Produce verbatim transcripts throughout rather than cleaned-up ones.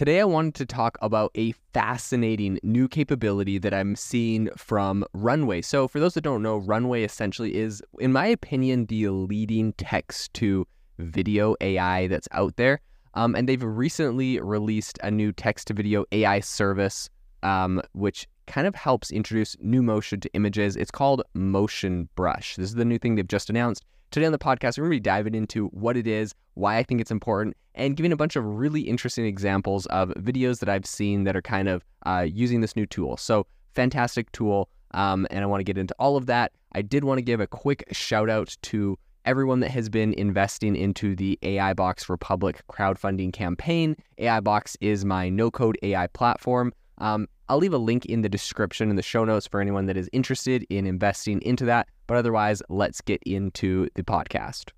Today I wanted to talk about a fascinating new capability that I'm seeing from Runway. So for those that don't know, Runway essentially is, in my opinion, the leading text to video A I that's out there. Um, and they've recently released a new text to video A I service, um, which kind of helps introduce new motion to images. It's called Motion Brush. This is the new thing they've just announced. Today on the podcast, we're going to be diving into what it is, why I think it's important, and giving a bunch of really interesting examples of videos that I've seen that are kind of uh, using this new tool. So fantastic tool, um, and I want to get into all of that. I did want to give a quick shout out to everyone that has been investing into the A I Box Republic crowdfunding campaign. A I Box is my no-code A I platform. Um, I'll leave a link in the description in the show notes for anyone that is interested in investing into that. But otherwise, let's get into the podcast.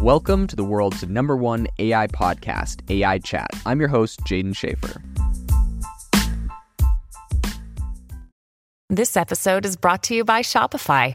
Welcome to the world's number one A I podcast, A I Chat. I'm your host, Jaden Schaefer. This episode is brought to you by Shopify.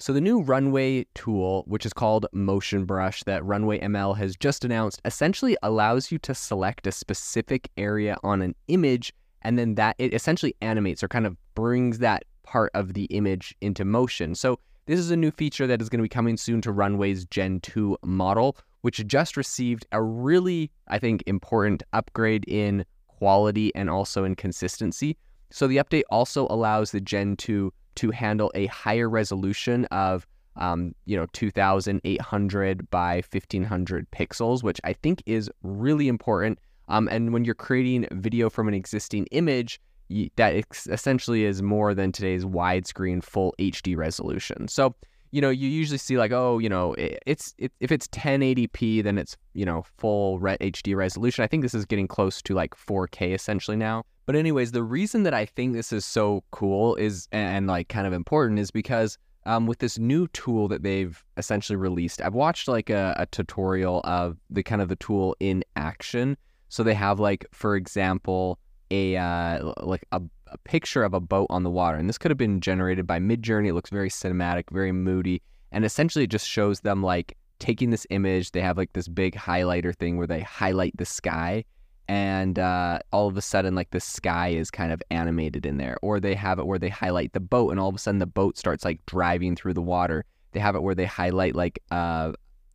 So the new Runway tool, which is called Motion Brush, that Runway M L has just announced, essentially allows you to select a specific area on an image, and then that it essentially animates or kind of brings that part of the image into motion. So this is a new feature that is going to be coming soon to Runway's Gen two model, which just received a really, I think, important upgrade in quality and also in consistency. So the update also allows the Gen two to handle a higher resolution of, um, you know, twenty-eight hundred by fifteen hundred pixels, which I think is really important. Um, and when you're creating video from an existing image, you, that ex- essentially is more than today's widescreen full H D resolution. So, you know, you usually see like, oh, you know, it, it's it, if it's ten eighty p, then it's, you know, full ret- H D resolution. I think this is getting close to like four K essentially now. But anyways, the reason that I think this is so cool is and, and like kind of important is because um, with this new tool that they've essentially released, I've watched like a, a tutorial of the kind of the tool in action. So they have like, for example, a uh, like a, a picture of a boat on the water. And this could have been generated by Midjourney. It looks very cinematic, very moody. And essentially it just shows them like taking this image. They have like this big highlighter thing where they highlight the sky. And uh, all of a sudden, like the sky is kind of animated in there. Or they have it where they highlight the boat and all of a sudden the boat starts like driving through the water. They have it where they highlight like uh,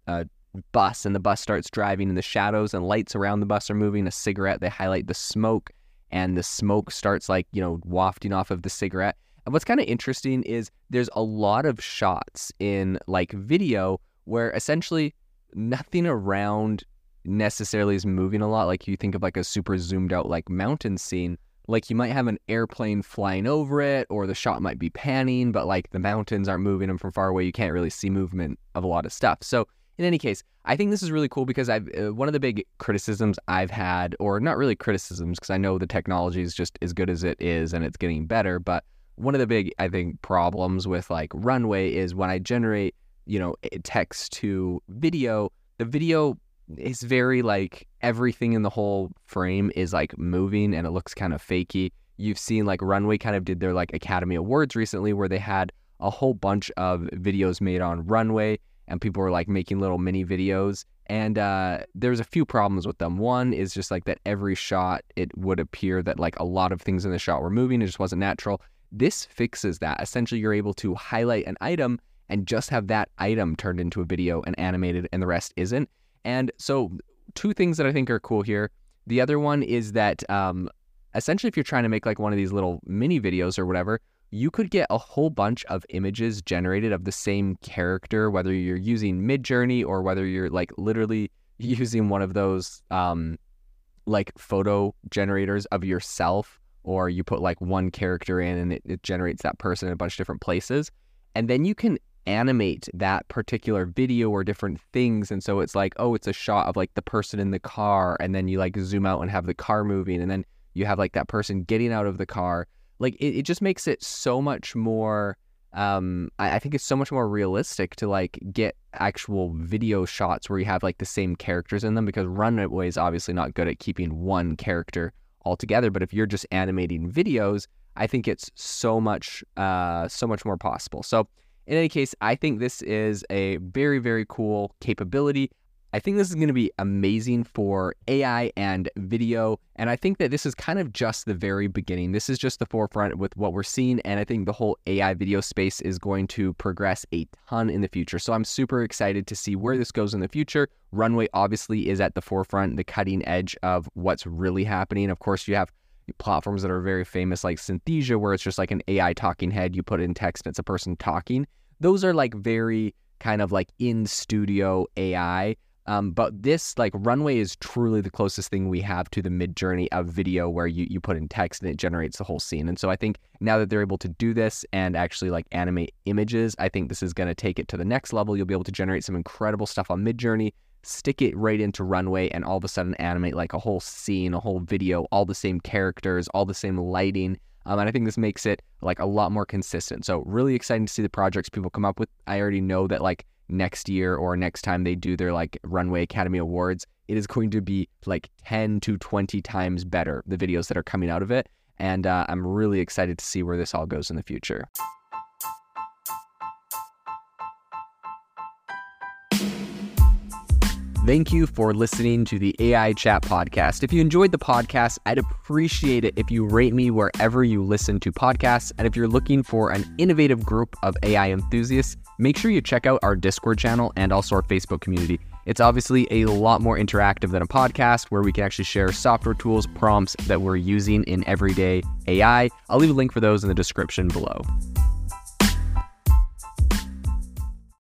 a bus and the bus starts driving in the shadows and lights around the bus are moving. A cigarette, they highlight the smoke and the smoke starts like, you know, wafting off of the cigarette. And what's kind of interesting is there's a lot of shots in like video where essentially nothing around necessarily is moving a lot. Like you think of like a super zoomed out like mountain scene, like you might have an airplane flying over it or the shot might be panning, but like the mountains aren't moving and from far away you can't really see movement of a lot of stuff. So in any case, I think this is really cool because I've uh, one of the big criticisms I've had, or not really criticisms because I know the technology is just as good as it is and it's getting better, but one of the big, I think, problems with like Runway is when I generate, you know, text to video, the video is very like everything in the whole frame is like moving and it looks kind of fakey. You've seen like Runway kind of did their like Academy Awards recently where they had a whole bunch of videos made on Runway and people were like making little mini videos. And uh, there's a few problems with them. One is just like that every shot, it would appear that like a lot of things in the shot were moving. It just wasn't natural. This fixes that. Essentially, you're able to highlight an item and just have that item turned into a video and animated and the rest isn't. And so two things that I think are cool here. The other one is that um, essentially if you're trying to make like one of these little mini videos or whatever, you could get a whole bunch of images generated of the same character, whether you're using Midjourney or whether you're like literally using one of those um, like photo generators of yourself, or you put like one character in and it, it generates that person in a bunch of different places. And then you can animate that particular video or different things. And so it's like, oh, it's a shot of like the person in the car, and then you like zoom out and have the car moving, and then you have like that person getting out of the car. Like it, it just makes it so much more, um, I, I think it's so much more realistic to like get actual video shots where you have like the same characters in them, because Runway is obviously not good at keeping one character altogether. But if you're just animating videos, I think it's so much, uh, so much more possible. So in any case, I think this is a very, very cool capability. I think this is going to be amazing for A I and video. And I think that this is kind of just the very beginning. This is just the forefront with what we're seeing. And I think the whole A I video space is going to progress a ton in the future. So I'm super excited to see where this goes in the future. Runway obviously is at the forefront, the cutting edge of what's really happening. Of course, you have platforms that are very famous like Synthesia, where it's just like an A I talking head. You put in text and it's a person talking. Those are like very kind of like in studio A I. Um, but this like Runway is truly the closest thing we have to the Midjourney of video, where you, you put in text and it generates the whole scene. And so I think now that they're able to do this and actually like animate images, I think this is going to take it to the next level. You'll be able to generate some incredible stuff on Midjourney, stick it right into Runway, and all of a sudden animate like a whole scene, a whole video, all the same characters, all the same lighting. Um, and I think this makes it like a lot more consistent. So really exciting to see the projects people come up with. I already know that like next year or next time they do their like Runway Academy Awards, it is going to be like ten to twenty times better, the videos that are coming out of it. And uh, I'm really excited to see where this all goes in the future. Thank you for listening to the A I Chat podcast. If you enjoyed the podcast, I'd appreciate it if you rate me wherever you listen to podcasts. And if you're looking for an innovative group of A I enthusiasts, make sure you check out our Discord channel and also our Facebook community. It's obviously a lot more interactive than a podcast, where we can actually share software tools, prompts that we're using in everyday A I. I'll leave a link for those in the description below.